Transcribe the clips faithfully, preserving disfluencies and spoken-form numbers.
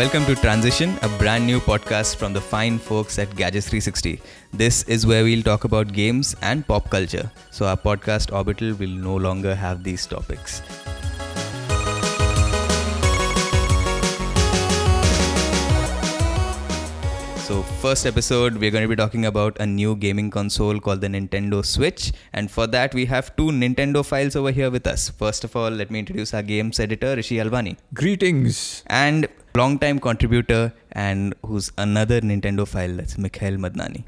Welcome to Transition, a brand new podcast from the fine folks at Gadgets three sixty. This is where we'll talk about games and pop culture. So our podcast Orbital will no longer have these topics. So first episode, we're going to be talking about a new gaming console called the Nintendo Switch. And for that, we have two Nintendo files over here with us. First of all, let me introduce our games editor, Rishi Alvani. Greetings. And long-time contributor and who's another Nintendo file, that's Mikhail Madnani.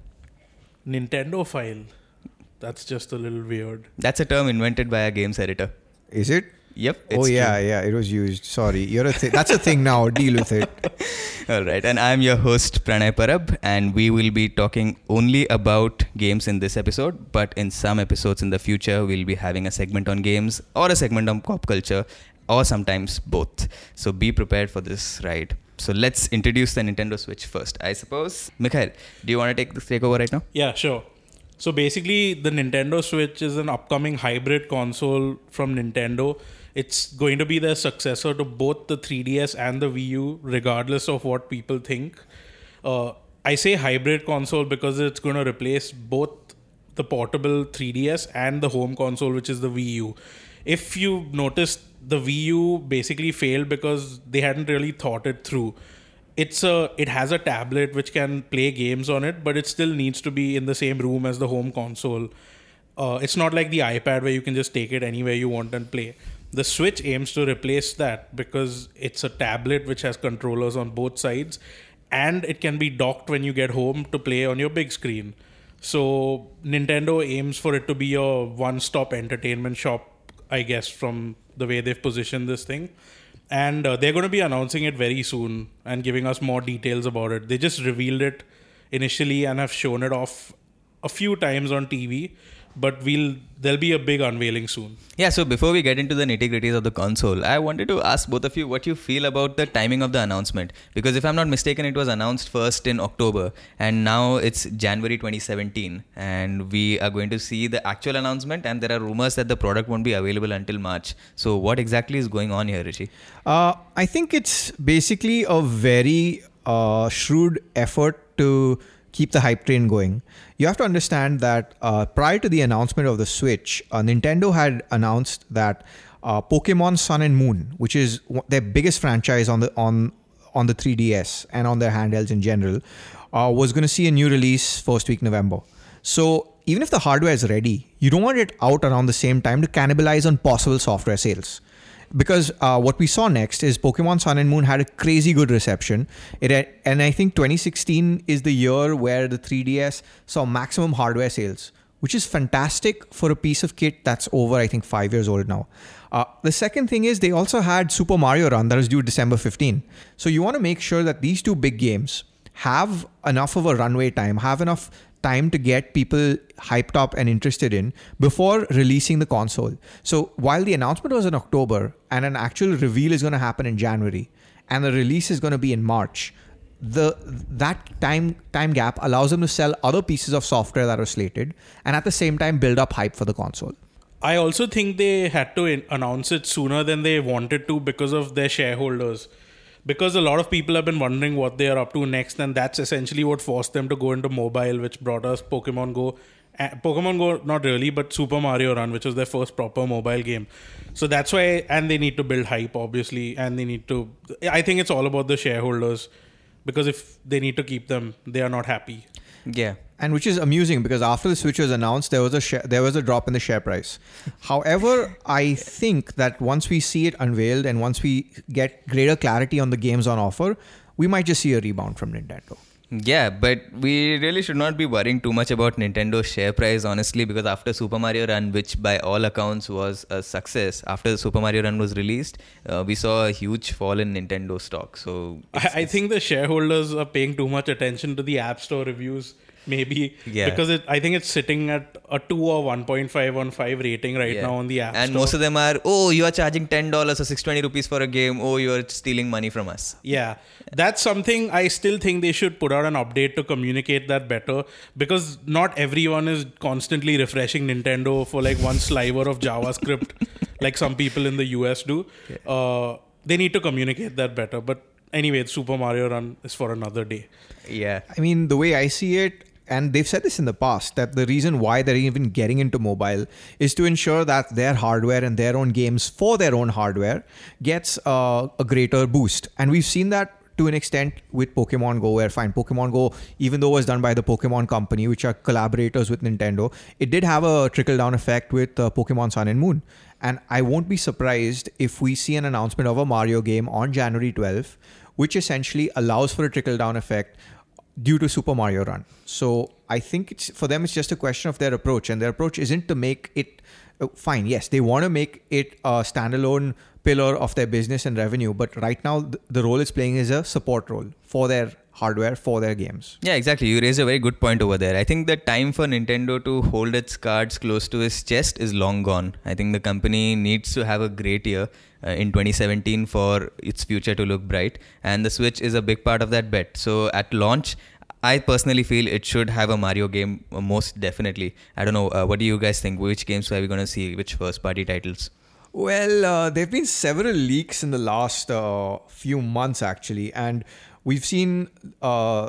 Nintendo file? That's just a little weird. That's a term invented by our games editor. Is it? Yep. Oh, yeah, true. yeah. It was used. Sorry. You're a th- That's a thing now. Deal with it. All right. And I'm your host, Pranay Parab. And we will be talking only about games in this episode. But in some episodes in the future, we'll be having a segment on games or a segment on pop culture or sometimes both. So be prepared for this ride. So let's introduce the Nintendo Switch first, I suppose. Mikhail, do you want to take this takeover right now? Yeah, sure. So basically, the Nintendo Switch is an upcoming hybrid console from Nintendo. It's going to be their successor to both the three D S and the Wii U, regardless of what people think. Uh, I say hybrid console because it's going to replace both the portable three D S and the home console, which is the Wii U. If you noticed, the Wii U basically failed because they hadn't really thought it through. It's a, it has a tablet which can play games on it, but it still needs to be in the same room as the home console. Uh, it's not like the iPad where you can just take it anywhere you want and play. The Switch aims to replace that because it's a tablet which has controllers on both sides and it can be docked when you get home to play on your big screen. So Nintendo aims for it to be a one-stop entertainment shop, I guess, from the way they've positioned this thing. And uh, they're going to be announcing it very soon and giving us more details about it. They just revealed it initially and have shown it off a few times on T V. But we'll there'll be a big unveiling soon. Yeah, so before we get into the nitty-gritties of the console, I wanted to ask both of you what you feel about the timing of the announcement. Because if I'm not mistaken, it was announced first in October and now it's January twenty seventeen. And we are going to see the actual announcement and there are rumors that the product won't be available until March. So what exactly is going on here, Rishi? Uh, I think it's basically a very uh, shrewd effort to keep the hype train going. You have to understand that uh, prior to the announcement of the Switch, uh, Nintendo had announced that uh, Pokemon Sun and Moon, which is their biggest franchise on the on on the three D S and on their handhelds in general, uh, was going to see a new release first week November. So even if the hardware is ready, you don't want it out around the same time to cannibalize on possible software sales. Because uh, what we saw next is Pokemon Sun and Moon had a crazy good reception. It, and I think twenty sixteen is the year where the three D S saw maximum hardware sales, which is fantastic for a piece of kit that's over, I think, five years old now. Uh, the second thing is they also had Super Mario Run that was due December fifteenth. So you want to make sure that these two big games have enough of a runway time, have enough time to get people hyped up and interested in before releasing the console. So while the announcement was in October and an actual reveal is going to happen in January and the release is going to be in March, the that time time gap allows them to sell other pieces of software that are slated and at the same time build up hype for the console. I also think they had to in- announce it sooner than they wanted to because of their shareholders. Because a lot of people have been wondering what they are up to next, and that's essentially what forced them to go into mobile, which brought us Pokemon Go. Uh, Pokemon Go, not really, but Super Mario Run, which was their first proper mobile game. So that's why, and they need to build hype, obviously, and they need to... I think it's all about the shareholders, because if they need to keep them, they are not happy. Yeah. And which is amusing, because after the Switch was announced, there was a share, there was a drop in the share price. However, I think that once we see it unveiled and once we get greater clarity on the games on offer, we might just see a rebound from Nintendo. Yeah, but we really should not be worrying too much about Nintendo's share price, honestly, because after Super Mario Run, which by all accounts was a success, after Super Mario Run was released, uh, we saw a huge fall in Nintendo stock. So I, I think the shareholders are paying too much attention to the App Store reviews, maybe, yeah. because it, I think it's sitting at a two or one point five on five rating right yeah. now on the App Store. And most of them are, oh, you are charging ten dollars or six hundred twenty rupees for a game. Oh, you are stealing money from us. Yeah, that's something I still think they should put out an update to communicate that better, because not everyone is constantly refreshing Nintendo for like one sliver of JavaScript like some people in the U S do. Yeah. Uh, they need to communicate that better. But anyway, Super Mario Run is for another day. Yeah. I mean, the way I see it, and they've said this in the past, that the reason why they're even getting into mobile is to ensure that their hardware and their own games for their own hardware gets uh, a greater boost. And we've seen that to an extent with Pokemon Go, where fine, Pokemon Go, even though it was done by the Pokemon company, which are collaborators with Nintendo, it did have a trickle-down effect with uh, Pokemon Sun and Moon. And I won't be surprised if we see an announcement of a Mario game on January twelfth, which essentially allows for a trickle-down effect due to Super Mario Run. So I think it's for them, it's just a question of their approach. And their approach isn't to make it... Fine, yes, they want to make it a standalone pillar of their business and revenue. But right now, the role it's playing is a support role for their hardware, for their games. Yeah, exactly. You raise a very good point over there. I think the time for Nintendo to hold its cards close to its chest is long gone. I think the company needs to have a great year uh, in twenty seventeen for its future to look bright. And the Switch is a big part of that bet. So at launch, I personally feel it should have a Mario game, uh, most definitely. I don't know, uh, what do you guys think? Which games are we going to see? Which first party titles? Well, uh, there have been several leaks in the last uh, few months actually, and we've seen uh,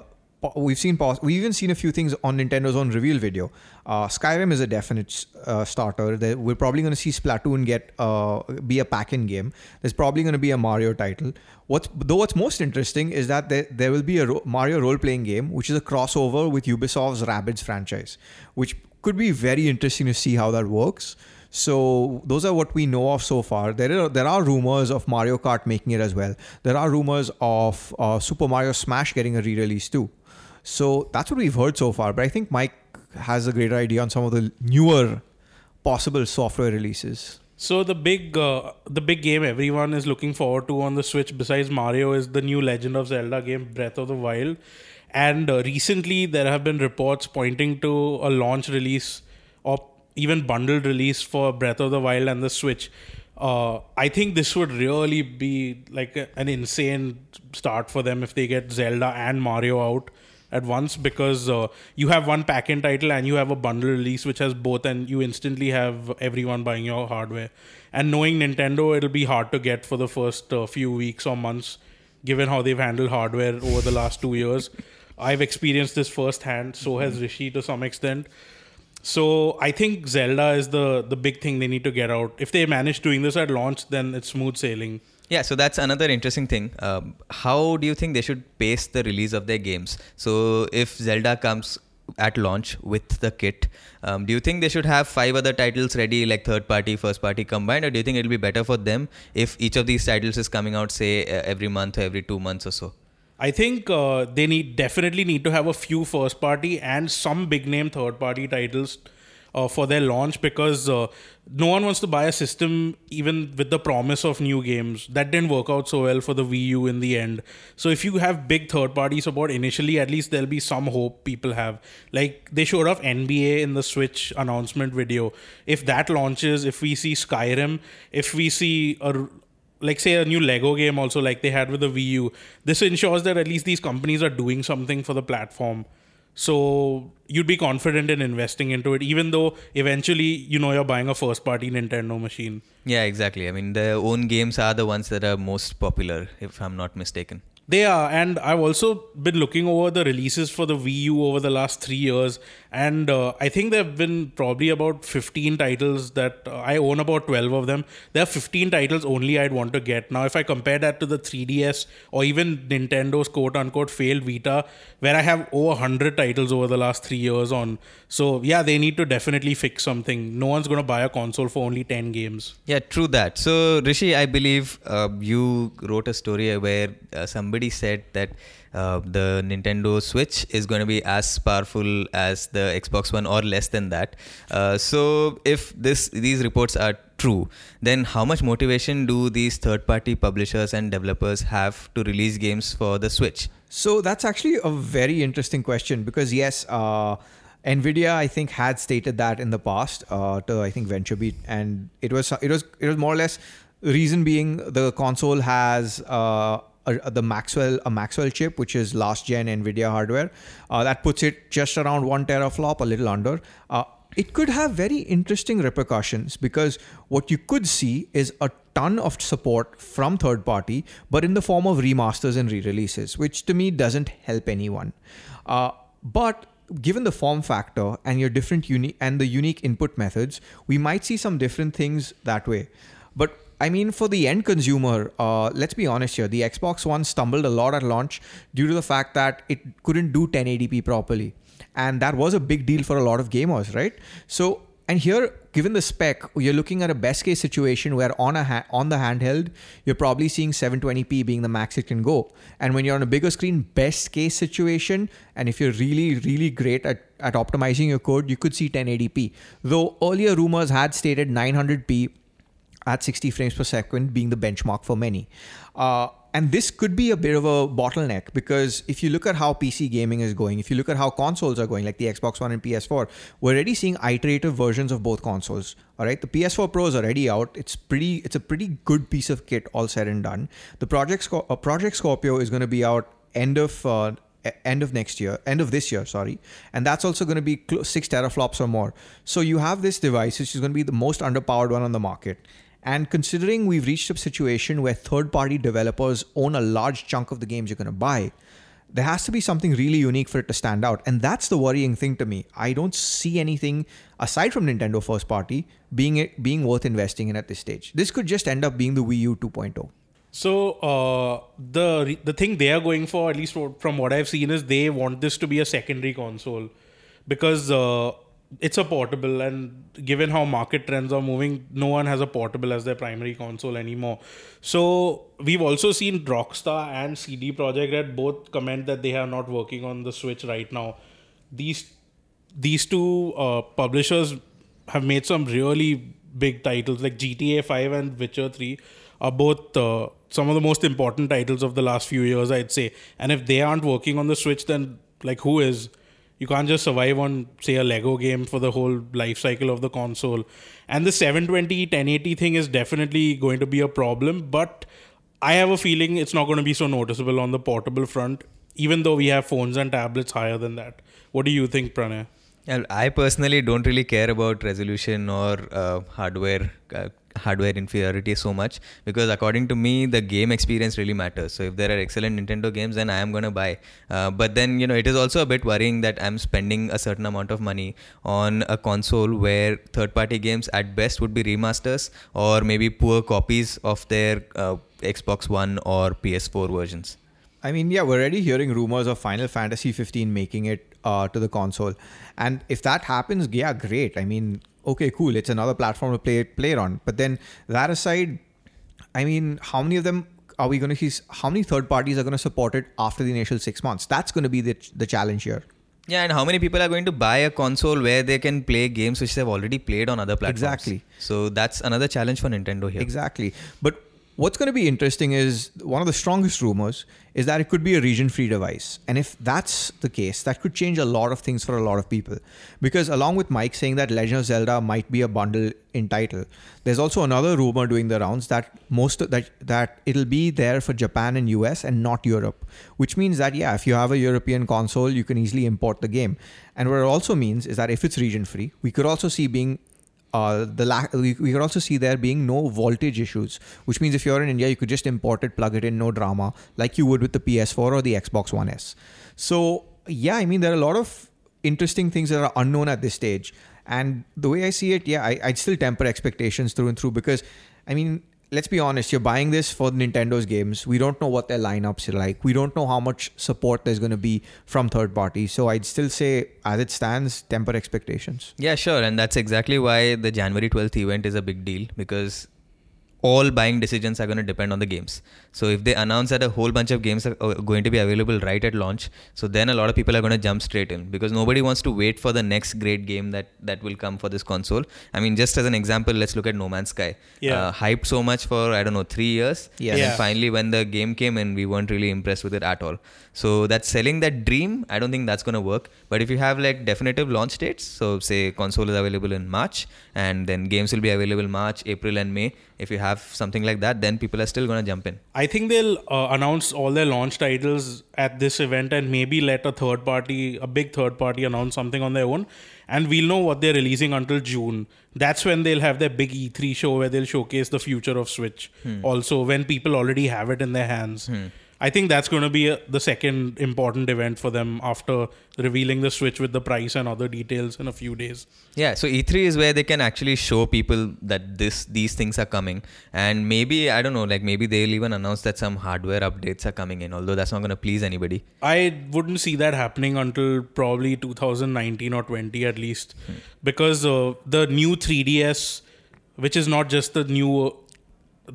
we've seen we've even seen a few things on Nintendo's own reveal video. Uh, Skyrim is a definite uh, starter. There, we're probably going to see Splatoon get uh, be a pack-in game. There's probably going to be a Mario title. What's though what's most interesting is that there, there will be a ro- Mario role-playing game, which is a crossover with Ubisoft's Rabbids franchise, which could be very interesting to see how that works. So those are what we know of so far. There are there are rumors of Mario Kart making it as well. There are rumors of uh, Super Mario Smash getting a re-release too. So that's what we've heard so far. But I think Mike has a greater idea on some of the newer possible software releases. So the big uh, the big game everyone is looking forward to on the Switch besides Mario is the new Legend of Zelda game, Breath of the Wild. And uh, recently there have been reports pointing to a launch release or even bundled release for Breath of the Wild and the Switch. Uh, I think this would really be like a, an insane start for them if they get Zelda and Mario out at once, because uh, you have one pack-in title and you have a bundle release which has both, and you instantly have everyone buying your hardware. And knowing Nintendo, it'll be hard to get for the first uh, few weeks or months, given how they've handled hardware over the last two years. I've experienced this firsthand, so mm-hmm. has Rishi to some extent. So I think Zelda is the, the big thing they need to get out. If they manage doing this at launch, then it's smooth sailing. Yeah, so that's another interesting thing. Um, how do you think they should pace the release of their games? So if Zelda comes at launch with the kit, um, do you think they should have five other titles ready, like third party, first party combined? Or do you think it'll be better for them if each of these titles is coming out, say, uh, every month or every two months or so? I think uh, they need definitely need to have a few first party and some big name third party titles uh, for their launch, because uh, no one wants to buy a system even with the promise of new games. That didn't work out so well for the Wii U in the end. So if you have big third party support initially, at least there'll be some hope people have. Like they showed off N B A in the Switch announcement video. If that launches, if we see Skyrim, if we see a like say a new Lego game also like they had with the Wii U. This ensures that at least these companies are doing something for the platform. So you'd be confident in investing into it, even though eventually, you know, you're buying a first party Nintendo machine. Yeah, exactly. I mean, their own games are the ones that are most popular, if I'm not mistaken. They are. And I've also been looking over the releases for the Wii U over the last three years. And uh, I think there have been probably about fifteen titles that uh, I own about twelve of them. There are fifteen titles only I'd want to get. Now, if I compare that to the three D S or even Nintendo's quote unquote failed Vita, where I have over one hundred titles over the last three years on. So yeah, they need to definitely fix something. No one's going to buy a console for only ten games. Yeah, true that. So Rishi, I believe uh, you wrote a story where uh, somebody said that uh, the Nintendo Switch is going to be as powerful as the Xbox One or less than that. Uh, so if this these reports are true, then how much motivation do these third-party publishers and developers have to release games for the Switch? So that's actually a very interesting question, because yes, uh, Nvidia I think had stated that in the past uh, to I think VentureBeat, and it was it was it was more or less reason being the console has. Uh, A, the Maxwell a Maxwell chip, which is last gen Nvidia hardware, uh, that puts it just around one teraflop, a little under. Uh, it could have very interesting repercussions, because what you could see is a ton of support from third party, but in the form of remasters and re-releases, which to me doesn't help anyone. Uh, but given the form factor and your different uni- and the unique input methods, we might see some different things that way. But I mean, for the end consumer, uh, let's be honest here, the Xbox One stumbled a lot at launch due to the fact that it couldn't do ten eighty p properly. And that was a big deal for a lot of gamers, right? So, and here, given the spec, you're looking at a best case situation where on a ha- on the handheld, you're probably seeing seven twenty p being the max it can go. And when you're on a bigger screen, best case situation, and if you're really, really great at, at optimizing your code, you could see ten eighty p. Though earlier rumors had stated nine hundred p at sixty frames per second being the benchmark for many. Uh, And this could be a bit of a bottleneck, because if you look at how P C gaming is going, if you look at how consoles are going, like the Xbox One and P S four, we're already seeing iterative versions of both consoles. All right, the P S four Pro is already out. It's pretty. It's a pretty good piece of kit, all said and done. The Project Scorp- uh, Project Scorpio is going to be out end of uh, end of next year, end of this year, sorry, and that's also going to be cl- six teraflops or more. So you have this device, which is going to be the most underpowered one on the market. And considering we've reached a situation where third-party developers own a large chunk of the games you're going to buy, there has to be something really unique for it to stand out. And that's the worrying thing to me. I don't see anything, aside from Nintendo first party, being it, being worth investing in at this stage. This could just end up being the Wii U two point oh. So uh, the, the thing they are going for, at least from what I've seen, is they want this to be a secondary console. Because... Uh, it's a portable, and given how market trends are moving, no one has a portable as their primary console anymore. So we've also seen Rockstar and C D Projekt Red both comment that they are not working on the Switch right now. These these two uh, publishers have made some really big titles, like G T A five and Witcher three are both uh, some of the most important titles of the last few years, I'd say. And if they aren't working on the Switch, then like who is? You can't just survive on, say, a Lego game for the whole life cycle of the console. And the seven twenty, ten eighty thing is definitely going to be a problem. But I have a feeling it's not going to be so noticeable on the portable front, even though we have phones and tablets higher than that. What do you think, Pranay? I personally don't really care about resolution or uh, hardware uh, hardware inferiority so much, because according to me the game experience really matters. So if there are excellent Nintendo games, then I am going to buy, uh, but then you know it is also a bit worrying that I'm spending a certain amount of money on a console where third party games at best would be remasters or maybe poor copies of their uh, Xbox One or P S four versions. I mean, yeah, we're already hearing rumors of Final Fantasy fifteen making it uh, to the console, and if that happens, yeah, great. I mean, okay, cool. It's another platform to play, play it on. But then that aside, I mean, how many of them are we going to see? How many third parties are going to support it after the initial six months? That's going to be the the challenge here. Yeah, and how many people are going to buy a console where they can play games which they've already played on other platforms? Exactly. So that's another challenge for Nintendo here. Exactly. But what's going to be interesting is one of the strongest rumors is that it could be a region-free device. And if that's the case, that could change a lot of things for a lot of people. Because along with Mike saying that Legend of Zelda might be a bundle in title, there's also another rumor doing the rounds that most that that it'll be there for Japan and U S and not Europe. Which means that, yeah, if you have a European console, you can easily import the game. And what it also means is that if it's region-free, we could also see being... Uh, the la- we, we could also see there being no voltage issues, which means if you're in India, you could just import it, plug it in, no drama, like you would with the P S four or the Xbox One S. So, yeah, I mean, there are a lot of interesting things that are unknown at this stage. And the way I see it, yeah, I, I'd still temper expectations through and through because, I mean, let's be honest, you're buying this for Nintendo's games. We don't know what their lineups are like. We don't know how much support there's going to be from third parties. So I'd still say, as it stands, temper expectations. Yeah, sure. And that's exactly why the January twelfth event is a big deal, because all buying decisions are going to depend on the games. So if they announce that a whole bunch of games are going to be available right at launch, so then a lot of people are going to jump straight in because nobody wants to wait for the next great game that, that will come for this console. I mean, just as an example, let's look at No Man's Sky. Yeah. Uh, hyped so much for, I don't know, three years. Yeah. And then finally when the game came in, we weren't really impressed with it at all. So that's selling that dream. I don't think that's going to work. But if you have like definitive launch dates, so say console is available in March and then games will be available March, April and May. If you have have something like that, then people are still going to jump in. I think they'll uh, announce all their launch titles at this event and maybe let a third party, a big third party, announce something on their own. And we'll know what they're releasing until June. That's when they'll have their big E three show where they'll showcase the future of Switch. Hmm. Also, when people already have it in their hands. Hmm. I think that's going to be a, the second important event for them after revealing the Switch with the price and other details in a few days. Yeah, so E three is where they can actually show people that this these things are coming. And maybe, I don't know, like maybe they'll even announce that some hardware updates are coming in, although that's not going to please anybody. I wouldn't see that happening until probably two thousand nineteen or twenty at least. Hmm. Because uh, the new three D S, which is not just the new... Uh,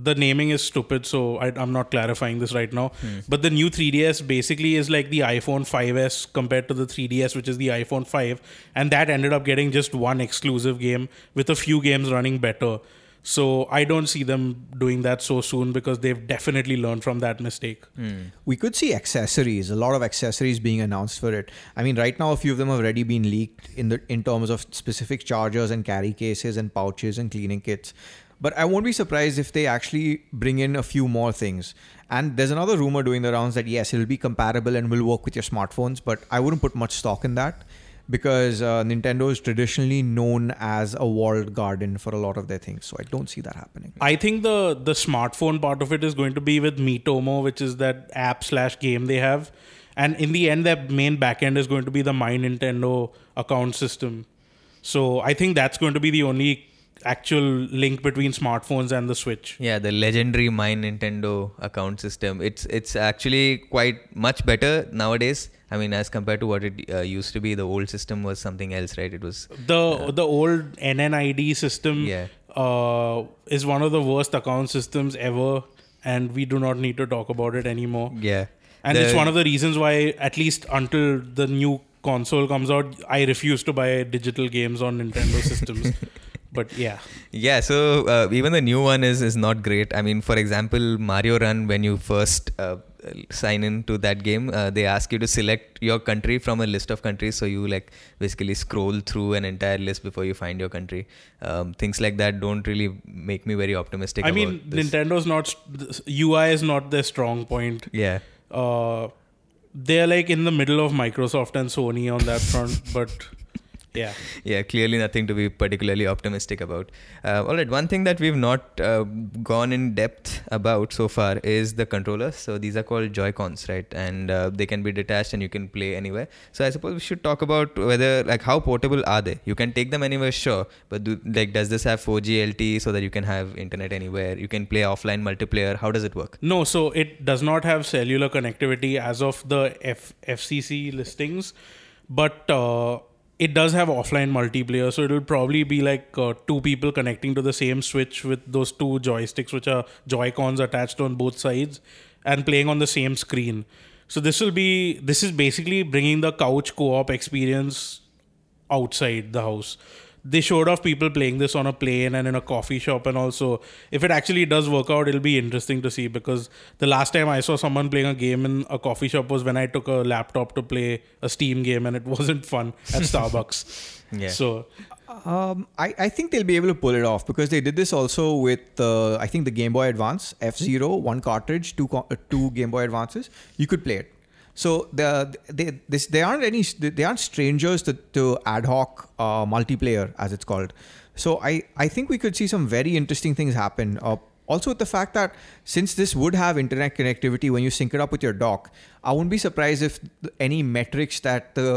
the naming is stupid, so I, I'm not clarifying this right now. Hmm. But the new three D S basically is like the iPhone five S compared to the three D S, which is the iPhone five. And that ended up getting just one exclusive game with a few games running better. So I don't see them doing that so soon because they've definitely learned from that mistake. Mm. We could see accessories, a lot of accessories being announced for it. I mean, right now, a few of them have already been leaked in the in terms of specific chargers and carry cases and pouches and cleaning kits. But I won't be surprised if they actually bring in a few more things. And there's another rumor doing the rounds that, yes, it'll be comparable and will work with your smartphones. But I wouldn't put much stock in that because uh, Nintendo is traditionally known as a walled garden for a lot of their things. So I don't see that happening. I think the, the smartphone part of it is going to be with Miitomo, which is that app slash game they have. And in the end, their main backend is going to be the My Nintendo account system. So I think that's going to be the only... actual link between smartphones and the Switch. Yeah, the legendary My Nintendo account system. It's it's actually quite much better nowadays. I mean, as compared to what it uh, used to be, the old system was something else, right? It was the uh, the old N N I D system. Yeah, uh, is one of the worst account systems ever, and we do not need to talk about it anymore. Yeah, and the, it's one of the reasons why, at least until the new console comes out, I refuse to buy digital games on Nintendo systems. But yeah. Yeah, so uh, even the new one is, is not great. I mean, for example, Mario Run, when you first uh, sign in to that game, uh, they ask you to select your country from a list of countries. So you like basically scroll through an entire list before you find your country. Um, things like that don't really make me very optimistic. I about mean, this. Nintendo's not, U I is not their strong point. Yeah. Uh, they're like in the middle of Microsoft and Sony on that front, but... Yeah, yeah. Clearly nothing to be particularly optimistic about. Uh, all right, one thing that we've not uh, gone in depth about so far is the controllers. So these are called Joy-Cons, right? And uh, they can be detached and you can play anywhere. So I suppose we should talk about whether, like, how portable are they? You can take them anywhere, sure. But do, like, does this have four G L T E so that you can have internet anywhere? You can play offline multiplayer. How does it work? No, so it does not have cellular connectivity as of the F- FCC listings, but. Uh, It does have offline multiplayer, so it'll probably be like uh, two people connecting to the same Switch with those two joysticks, which are Joy-Cons attached on both sides, and playing on the same screen. So this will be, this is basically bringing the couch co-op experience outside the house. They showed off people playing this on a plane and in a coffee shop, and also if it actually does work out, it'll be interesting to see, because the last time I saw someone playing a game in a coffee shop was when I took a laptop to play a Steam game, and it wasn't fun at Starbucks. Yeah. So um, I, I think they'll be able to pull it off, because they did this also with uh, I think the Game Boy Advance, F-Zero, one cartridge, two co- uh, two Game Boy Advances. You could play it. So the, they this, they aren't any they aren't strangers to, to ad hoc uh, multiplayer, as it's called. So I, I think we could see some very interesting things happen. Uh, also with the fact that since this would have internet connectivity when you sync it up with your dock, I wouldn't be surprised if any metrics that the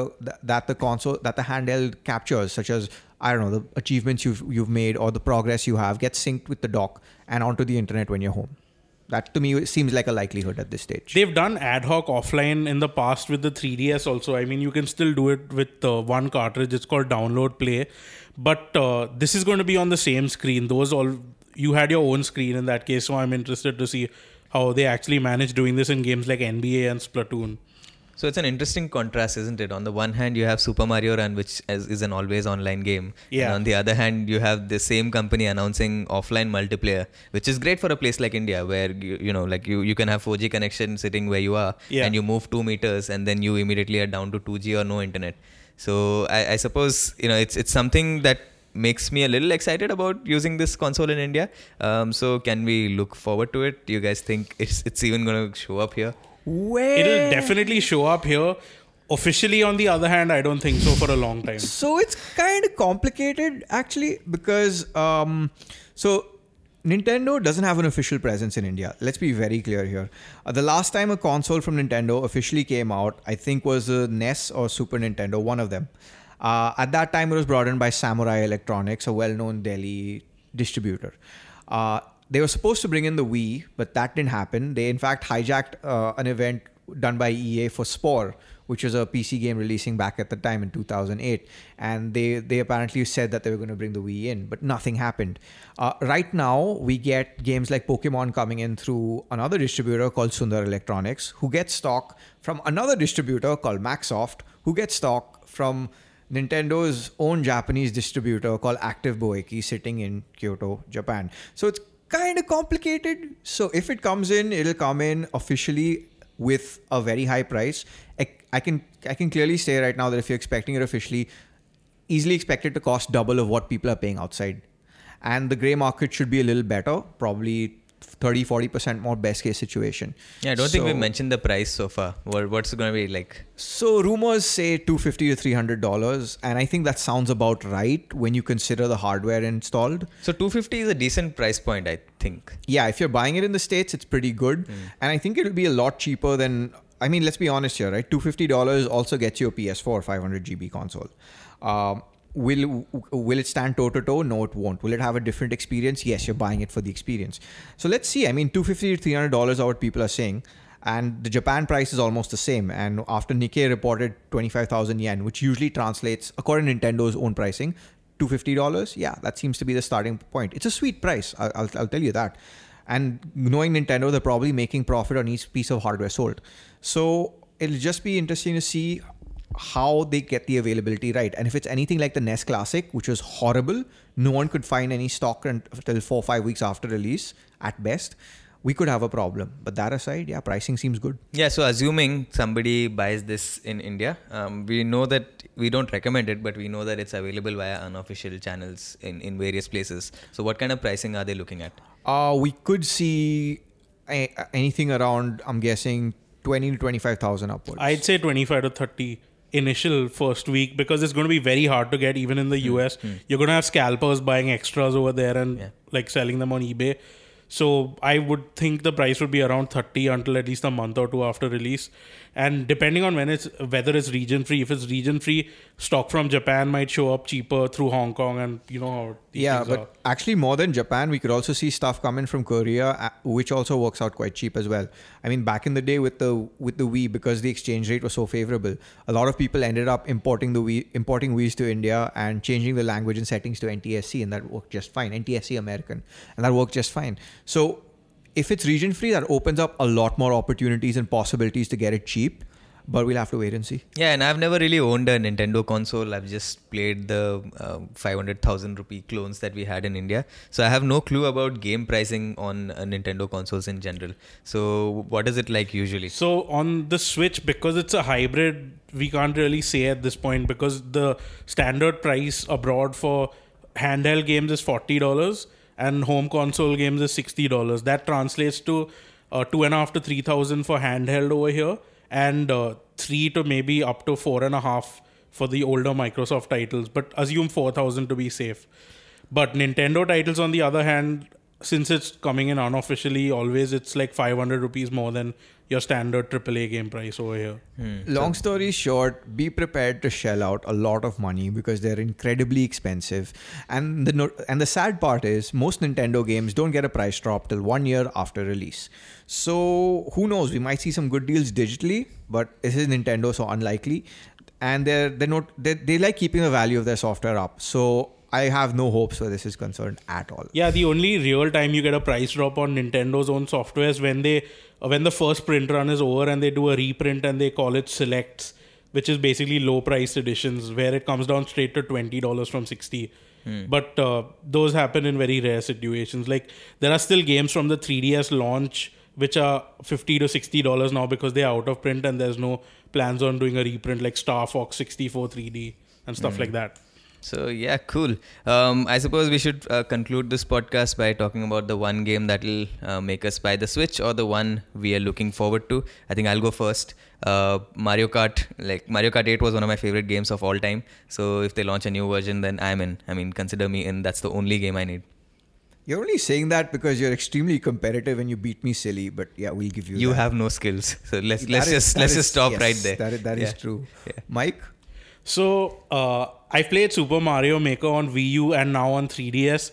that the console that the handheld captures, such as, I don't know, the achievements you've you've made or the progress you have, get synced with the dock and onto the internet when you're home. That to me seems like a likelihood at this stage. They've done ad hoc offline in the past with the three D S also. I mean, you can still do it with uh, one cartridge. It's called Download Play. But uh, this is going to be on the same screen. Those all you had your own screen in that case. So I'm interested to see how they actually manage doing this in games like N B A and Splatoon. So it's an interesting contrast, isn't it? On the one hand, you have Super Mario Run, which is, is an always online game. Yeah. And on the other hand, you have the same company announcing offline multiplayer, which is great for a place like India, where, you, you know, like you, you can have four G connection sitting where you are, yeah, and you move two meters and then you immediately are down to two G or no internet. So I, I suppose, you know, it's it's something that makes me a little excited about using this console in India. Um, so can we look forward to it? Do you guys think it's it's even going to show up here? Where? It'll definitely show up here. Officially, on the other hand, I don't think so for a long time. So it's kind of complicated, actually, because um, so Nintendo doesn't have an official presence in India. Let's be very clear here. Uh, the last time a console from Nintendo officially came out, I think was the N E S or Super Nintendo, one of them. Uh, at that time, it was brought in by Samurai Electronics, a well-known Delhi distributor. Uh, they were supposed to bring in the Wii, but that didn't happen. They, in fact, hijacked uh, an event done by E A for Spore, which was a P C game releasing back at the time in two thousand eight. And they, they apparently said that they were going to bring the Wii in, but nothing happened. Uh, right now, we get games like Pokemon coming in through another distributor called Sundar Electronics, who gets stock from another distributor called Maxsoft, who gets stock from Nintendo's own Japanese distributor called Active Boeki, sitting in Kyoto, Japan. So it's kind of complicated. So if it comes in, it'll come in officially with a very high price. I, I can I can clearly say right now that if you're expecting it officially, easily expect it to cost double of what people are paying outside. And the grey market should be a little better, probably thirty to forty percent more, best case situation. Yeah, I don't so, think we mentioned the price so far. What, what's it going to be like? So rumors say two hundred fifty dollars to three hundred dollars, and I think that sounds about right when you consider the hardware installed. So two hundred fifty dollars is a decent price point, I think. Yeah, if you're buying it in the States, it's pretty good. Mm. And I think it'll be a lot cheaper than, I mean, let's be honest here, right? two hundred fifty dollars also gets you a P S four five hundred gigabyte console. Um, Will will it stand toe-to-toe? No, it won't. Will it have a different experience? Yes, you're buying it for the experience. So let's see. I mean, two hundred fifty dollars to three hundred dollars are what people are saying. And the Japan price is almost the same. And after Nikkei reported twenty-five thousand yen, which usually translates, according to Nintendo's own pricing, two hundred fifty dollars. Yeah, that seems to be the starting point. It's a sweet price. I'll, I'll, I'll tell you that. And knowing Nintendo, they're probably making profit on each piece of hardware sold. So it'll just be interesting to see how they get the availability right. And if it's anything like the N E S Classic, which was horrible, no one could find any stock until four or five weeks after release at best, we could have a problem. But that aside, yeah, pricing seems good. Yeah, so assuming somebody buys this in India, um, we know that we don't recommend it, but we know that it's available via unofficial channels in, in various places. So what kind of pricing are they looking at? Uh, we could see a- anything around, I'm guessing, twenty to twenty-five thousand upwards. I'd say twenty-five to thirty initial first week, because it's going to be very hard to get even in the U S. Mm-hmm. You're going to have scalpers buying extras over there and yeah. like selling them on eBay. So I would think the price would be around thirty until at least a month or two after release. And depending on when it's whether it's region free, if it's region free, stock from Japan might show up cheaper through Hong Kong, and you know how these yeah, things are. Yeah, but actually more than Japan, we could also see stuff come in from Korea, which also works out quite cheap as well. I mean, back in the day with the with the Wii, because the exchange rate was so favorable, a lot of people ended up importing the Wii, importing Wiis to India and changing the language and settings to N T S C, and that worked just fine. N T S C American, and that worked just fine. So if it's region free, that opens up a lot more opportunities and possibilities to get it cheap, but we'll have to wait and see. Yeah, and I've never really owned a Nintendo console. I've just played the uh, five hundred thousand rupee clones that we had in India. So I have no clue about game pricing on uh, Nintendo consoles in general. So what is it like usually? So on the Switch, because it's a hybrid, we can't really say at this point, because the standard price abroad for handheld games is forty dollars. And home console games is sixty dollars. That translates to uh, two and a half to three thousand for handheld over here, and uh, three to maybe up to four and a half for the older Microsoft titles. But assume four thousand to be safe. But Nintendo titles, on the other hand, since it's coming in unofficially, always it's like five hundred rupees more than your standard triple A game price over here. Hmm. Long story short, be prepared to shell out a lot of money because they're incredibly expensive. And the and the sad part is most Nintendo games don't get a price drop till one year after release. So who knows? We might see some good deals digitally, but this is Nintendo, so unlikely. And they're they're not they they like keeping the value of their software up. So I have no hopes where this is concerned at all. Yeah, the only real time you get a price drop on Nintendo's own software is when they, when the first print run is over and they do a reprint and they call it Selects, which is basically low-priced editions where it comes down straight to twenty dollars from sixty dollars. Hmm. But uh, those happen in very rare situations. Like there are still games from the three D S launch which are fifty to sixty dollars now because they're out of print and there's no plans on doing a reprint, like Star Fox sixty-four three D and stuff hmm. like that. So yeah, cool. Um, I suppose we should uh, conclude this podcast by talking about the one game that will uh, make us buy the Switch, or the one we are looking forward to. I think I'll go first. Uh, Mario Kart, like Mario Kart eight was one of my favorite games of all time. So if they launch a new version, then I'm in. I mean, consider me in. That's the only game I need. You're only saying that because you're extremely competitive and you beat me silly, but yeah, we'll give you You that. Have no skills. So let's that let's is, just let's is, just stop yes, right there. That is, that yeah. is true. Yeah. Mike? So, uh, I played Super Mario Maker on Wii U and now on three D S.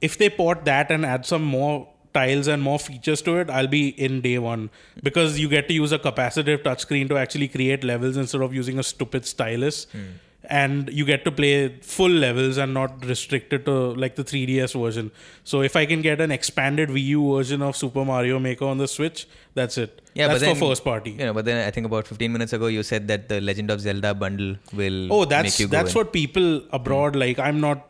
If they port that and add some more tiles and more features to it, I'll be in day one. Because you get to use a capacitive touchscreen to actually create levels instead of using a stupid stylus. Hmm. And you get to play full levels and not restricted to like the three D S version. So if I can get an expanded Wii U version of Super Mario Maker on the Switch, that's it. Yeah, that's but then, for first party. You know, but then I think about fifteen minutes ago, you said that the Legend of Zelda bundle will oh, that's, make you go that's in. What people abroad mm. like. I'm not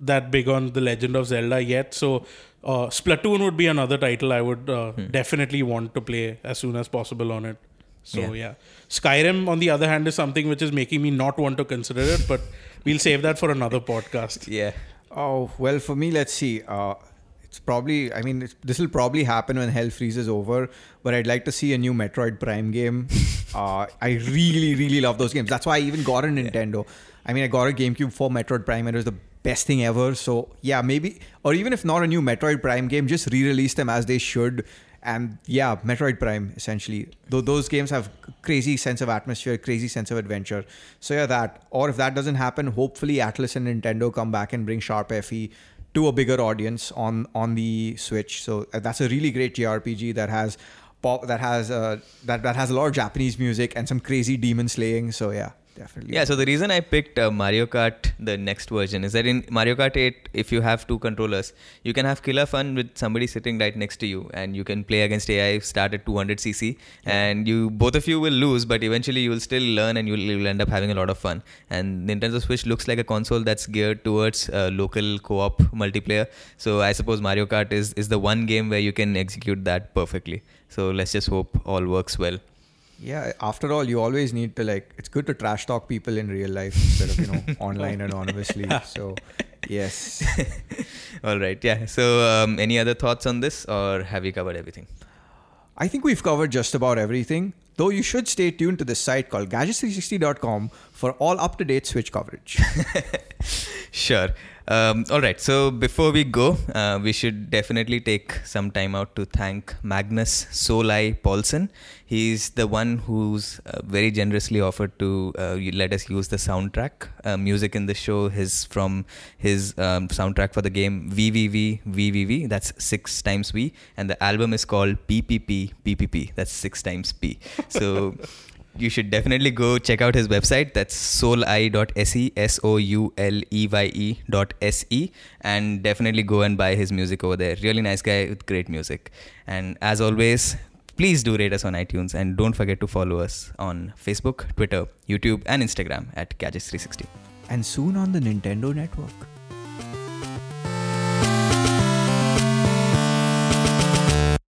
that big on the Legend of Zelda yet. So uh, Splatoon would be another title I would uh, mm. definitely want to play as soon as possible on it. So yeah. yeah. Skyrim, on the other hand, is something which is making me not want to consider it, but we'll save that for another podcast. Yeah. Oh, well, for me, let's see. Uh, it's probably, I mean, this will probably happen when hell freezes over, but I'd like to see a new Metroid Prime game. uh, I really, really love those games. That's why I even got a Nintendo. Yeah. I mean, I got a GameCube for Metroid Prime and it was the best thing ever. So yeah, maybe, or even if not a new Metroid Prime game, just re-release them as they should. And yeah, Metroid Prime, essentially. Though those games have crazy sense of atmosphere, crazy sense of adventure. So yeah, that. Or if that doesn't happen, hopefully Atlas and Nintendo come back and bring Sharp F E to a bigger audience on, on the Switch. So that's a really great J R P G that has pop, that has uh, that that has a lot of Japanese music and some crazy demon slaying. So yeah. Definitely. Yeah, so the reason I picked uh, Mario Kart, the next version, is that in Mario Kart eight, if you have two controllers, you can have killer fun with somebody sitting right next to you, and you can play against A I, start at two hundred c c, yeah. and you both of you will lose, but eventually you will still learn and you'll, you'll end up having a lot of fun. And Nintendo Switch looks like a console that's geared towards uh, local co-op multiplayer, so I suppose Mario Kart is, is the one game where you can execute that perfectly. So let's just hope all works well. Yeah, after all, you always need to, like, it's good to trash talk people in real life instead of, you know, online anonymously. So, yes. All right. Yeah. So, um, any other thoughts on this, or have we covered everything? I think we've covered just about everything. Though you should stay tuned to this site called gadgets three sixty dot com for all up-to-date Switch coverage. Sure. Um, all right. So before we go, uh, we should definitely take some time out to thank Magnus Solai Paulsen. He's the one who's uh, very generously offered to uh, let us use the soundtrack. Uh, music in the show is from his um, soundtrack for the game V V V V V V. That's six times V. And the album is called P P P P P P. That's six times P. So... you should definitely go check out his website. That's souleye dot s e, S O U L E Y E dot S E, and definitely go and buy his music over there. Really nice guy with great music. And as always, please do rate us on iTunes, and don't forget to follow us on Facebook, Twitter, YouTube, and Instagram at Gadgets three sixty. And soon on the Nintendo Network.